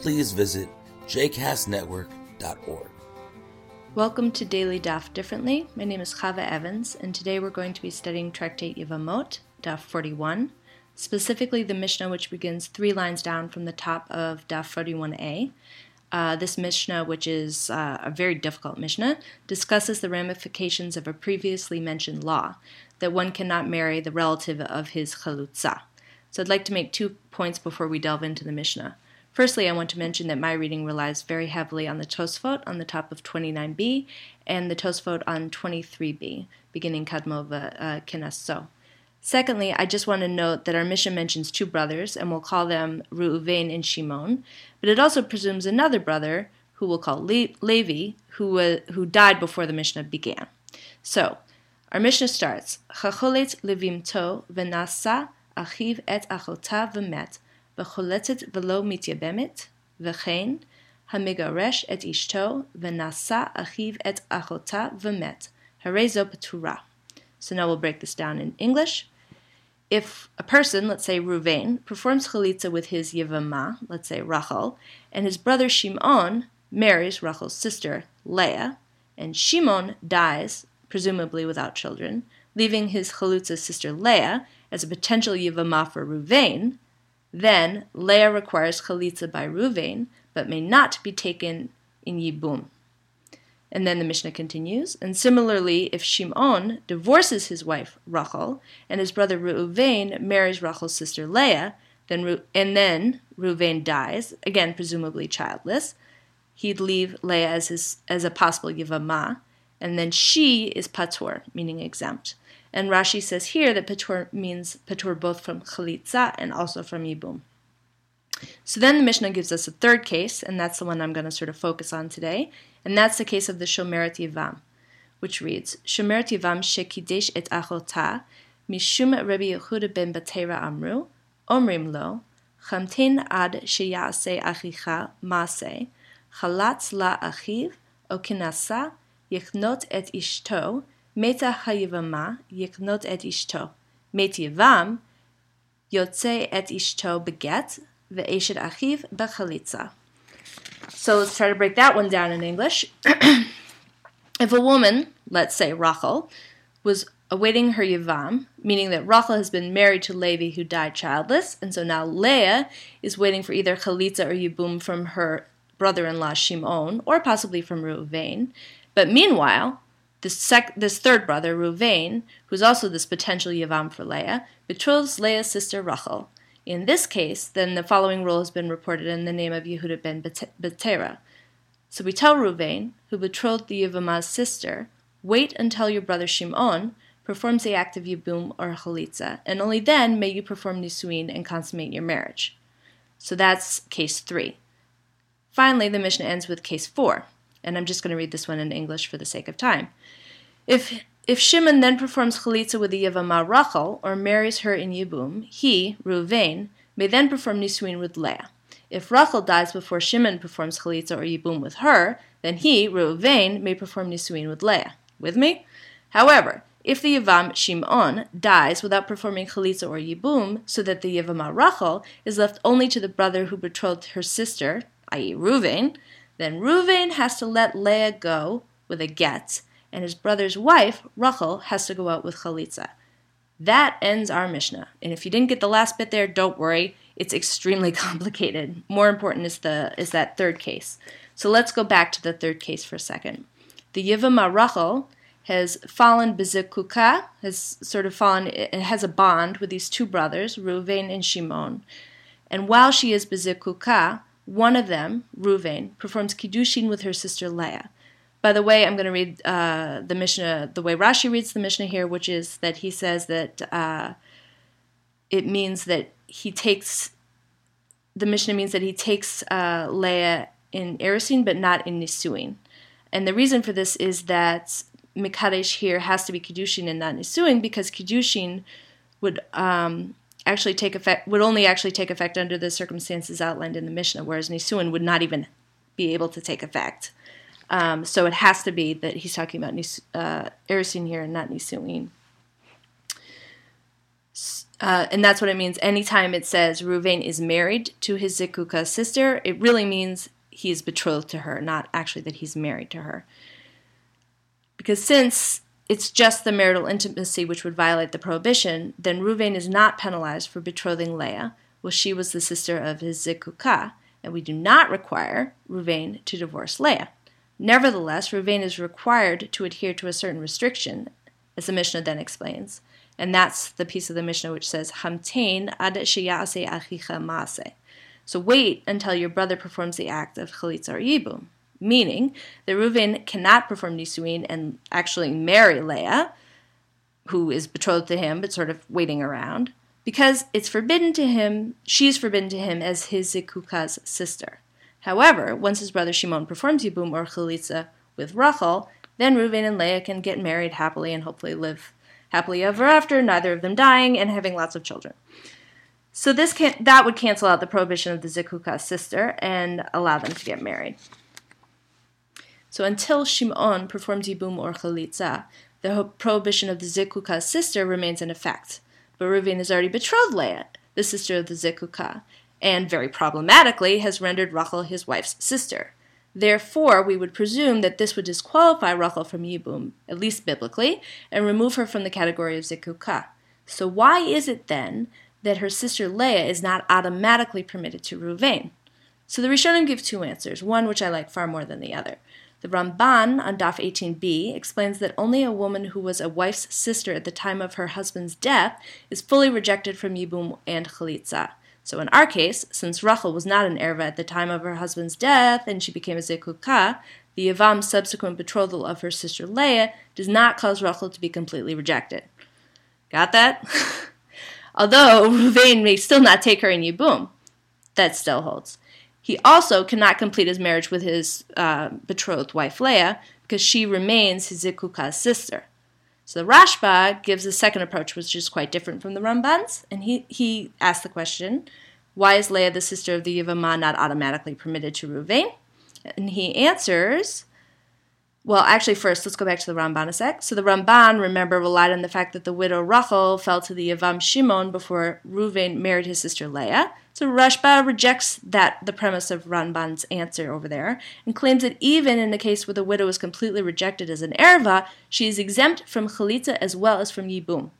please visit jcastnetwork.org. Welcome to Daily Daf Differently. My name is Chava Evans, and today we're going to be studying Tractate Yivamot, Daf 41, specifically the Mishnah which begins three lines down from the top of Daf 41a. This Mishnah, which is a very difficult Mishnah, discusses the ramifications of a previously mentioned law, that one cannot marry the relative of his Chalutza. So I'd like to make 2 points before we delve into the Mishnah. Firstly, I want to mention that my reading relies very heavily on the Tosafot on the top of 29b and the Tosafot on 23b, beginning Kadmova Kenaso. Secondly, I just want to note that our Mishnah mentions two brothers, and we'll call them Reuven and Shimon, but it also presumes another brother, who we'll call Levi, who died before the Mishnah began. So, our Mishnah starts, Chacholet Levim to, Venasa Achiv et achota v'met, v'cholitzed v'lo mityabemet, v'chein hamigaresh et ishto, v'nasa achiv et achota v'vemet herezo petura. So now we'll break this down in English. If a person, let's say Reuven, performs Chalitza with his Yevamah, let's say Rachel, and his brother Shimon marries Rachel's sister Leah, and Shimon dies, presumably without children, leaving his Chalutza sister Leah as a potential Yevamah for Reuven, then Leah requires Chalitza by Reuven, but may not be taken in Yibum. And then the Mishnah continues, and similarly, if Shimon divorces his wife Rachel, and his brother Reuven marries Rachel's sister Leah, then Reuven dies, again presumably childless, he'd leave Leah as a possible Yevamah, and then she is patur, meaning exempt. And Rashi says here that patur means patur both from Chalitza and also from Yibum. So then the Mishnah gives us a third case, and that's the one I'm going to sort of focus on today, and that's the case of the Shomeret ivam, which reads, Shomeret ivam shekidesh et achota, mishum Rabbi Yehuda ben Batera amru, omrim lo, chamtin ad sheyase achicha Masse, chalatz la achiv, okinasa, yechnot et ishto, Meta hayivama yeknot et ishto. Metivam yotze et ishto beget ve'eshet achiv bechalitza. So let's try to break that one down in English. If a woman, let's say Rachel, was awaiting her Yavam, meaning that Rachel has been married to Levi who died childless, and so now Leah is waiting for either Chalitza or Yibum from her brother-in-law Shimon, or possibly from Reuven. But meanwhile, this third brother, Reuven, who's also this potential Yavam for Leah, betroths Leah's sister Rachel. In this case, then the following rule has been reported in the name of Yehuda ben Batera. So we tell Reuven, who betrothed the Yevamah's sister, wait until your brother Shimon performs the act of Yibum or Chalitza, and only then may you perform Nisuin and consummate your marriage. So that's case 3. Finally, the Mishnah ends with case 4. And I'm just going to read this one in English for the sake of time. If Shimon then performs Chalitza with the Yevamah Rachel, or marries her in Yibum, he, Reuven, may then perform Nisuin with Leah. If Rachel dies before Shimon performs Chalitza or Yibum with her, then he, Reuven, may perform Nisuin with Leah. With me? However, if the Yavam Shimon dies without performing Chalitza or Yibum, so that the Yevamah Rachel is left only to the brother who betrothed her sister, i.e. Reuven, then Reuven has to let Leah go with a get, and his brother's wife, Rachel, has to go out with Chalitza. That ends our Mishnah. And if you didn't get the last bit there, don't worry. It's extremely complicated. More important is that third case. So let's go back to the third case for a second. The Yevamah Rachel has fallen Zekukah, has a bond with these two brothers, Reuven and Shimon. And while she is Zekukah, one of them, Reuven, performs Kiddushin with her sister Leah. By the way, I'm going to read the Mishnah, the way Rashi reads the Mishnah here, which is that he says that it means that he takes, the Mishnah means that he takes Leah in Erosin, but not in Nisuin. And the reason for this is that Mekadesh here has to be Kiddushin and not Nisuin, because Kiddushin would actually take effect, would only actually take effect under the circumstances outlined in the Mishnah, whereas Nisuin would not even be able to take effect. So it has to be that he's talking about Erosin here and not Nisuin. And that's what it means. Anytime it says Reuven is married to his Zekukah sister, it really means he is betrothed to her, not actually that he's married to her. Because since it's just the marital intimacy which would violate the prohibition, then Reuven is not penalized for betrothing Leah, well, she was the sister of his Zekukah, and we do not require Reuven to divorce Leah. Nevertheless, Reuven is required to adhere to a certain restriction, as the Mishnah then explains. And that's the piece of the Mishnah which says, Hamtein ad sheyase achicha Masse. So wait until your brother performs the act of Chalitza or Yibum. Meaning that Reuven cannot perform Nisuin and actually marry Leah, who is betrothed to him but sort of waiting around, because it's forbidden to him, she's forbidden to him as his Zekukah's sister. However, once his brother Shimon performs Yibum or Chalitza with Rachel, then Reuven and Leah can get married happily and hopefully live happily ever after, neither of them dying and having lots of children. So this that would cancel out the prohibition of the Zekukah sister and allow them to get married. So until Shimon performs Yibum or Chalitza, the prohibition of the Zekukah sister remains in effect. But Reuven has already betrothed Leah, the sister of the Zekukah, and very problematically has rendered Rachel his wife's sister. Therefore, we would presume that this would disqualify Rachel from Yibum, at least biblically, and remove her from the category of Zekukah. So why is it then that her sister Leah is not automatically permitted to Reuven? So the Rishonim give two answers, one which I like far more than the other. The Ramban on Daf 18b explains that only a woman who was a wife's sister at the time of her husband's death is fully rejected from Yibum and Chalitza. So in our case, since Rachel was not an erva at the time of her husband's death and she became a Zekukah, the Yavam's subsequent betrothal of her sister Leah does not cause Rachel to be completely rejected. Got that? Although Reuven may still not take her in Yibum. That still holds. He also cannot complete his marriage with his betrothed wife Leah because she remains his Zekukah's sister. So the Rashba gives a second approach, which is quite different from the Ramban's, and he asks the question, why is Leah, the sister of the Yevamah, not automatically permitted to Reuven? And he answers, well, actually first, let's go back to the Ramban a sec. So the Ramban, remember, relied on the fact that the widow Rachel fell to the Yavam Shimon before Reuven married his sister Leah. So Rashba rejects the premise of Ramban's answer over there and claims that even in the case where the widow is completely rejected as an erva, she is exempt from Chalitza as well as from Yibum.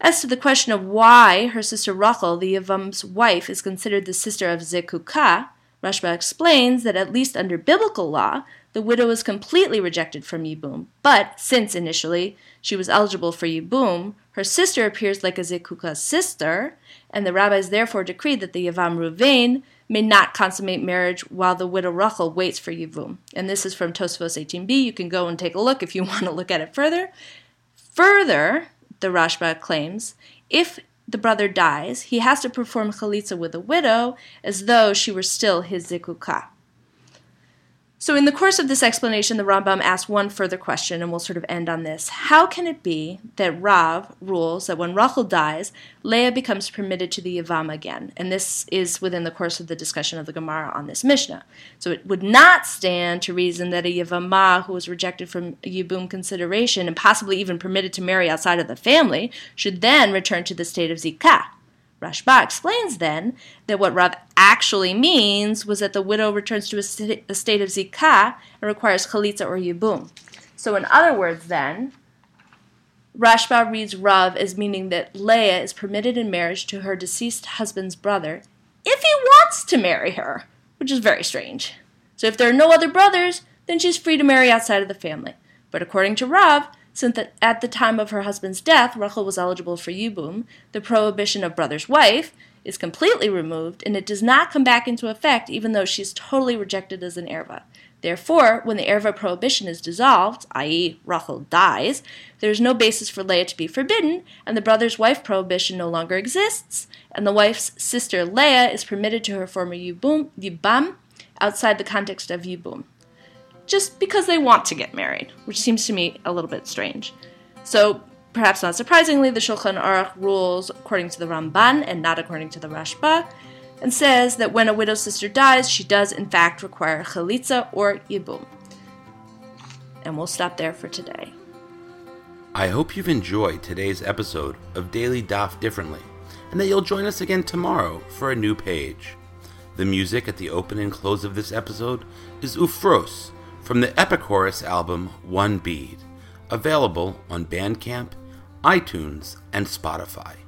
As to the question of why her sister Rachel, the Yavam's wife, is considered the sister of Zekukah, Rashba explains that at least under biblical law, the widow is completely rejected from Yibum, but since initially she was eligible for Yibum, her sister appears like a Zekukah's sister, and the rabbis therefore decreed that the Yavam Reuven may not consummate marriage while the widow Rachel waits for Yibum. And this is from Tosafot 18b. You can go and take a look if you want to look at it further. Further, the Rashba claims, if the brother dies, he has to perform Chalitza with the widow as though she were still his Zekukah. So in the course of this explanation, the Rambam asks one further question, and we'll sort of end on this. How can it be that Rav rules that when Rachel dies, Leah becomes permitted to the Yavam again? And this is within the course of the discussion of the Gemara on this Mishnah. So it would not stand to reason that a Yevamah who was rejected from Yibum consideration and possibly even permitted to marry outside of the family should then return to the state of Zikah. Rashba explains then that what Rav actually means was that the widow returns to a state of Zikah and requires Chalitza or Yibum. So in other words then, Rashba reads Rav as meaning that Leah is permitted in marriage to her deceased husband's brother if he wants to marry her, which is very strange. So if there are no other brothers, then she's free to marry outside of the family. But according to Rav, since at the time of her husband's death, Rachel was eligible for Yibum, the prohibition of brother's wife is completely removed, and it does not come back into effect even though she's totally rejected as an erva. Therefore, when the erva prohibition is dissolved, i.e. Rachel dies, there is no basis for Leah to be forbidden, and the brother's wife prohibition no longer exists, and the wife's sister Leah is permitted to her former Yibam outside the context of Yibum, just because they want to get married, which seems to me a little bit strange. So, perhaps not surprisingly, the Shulchan Aruch rules according to the Ramban and not according to the Rashba, and says that when a widow's sister dies, she does in fact require Chalitza or Yibum. And we'll stop there for today. I hope you've enjoyed today's episode of Daily Daf Differently, and that you'll join us again tomorrow for a new page. The music at the open and close of this episode is Ufros from the Epicorus album One Bead, available on Bandcamp, iTunes, and Spotify.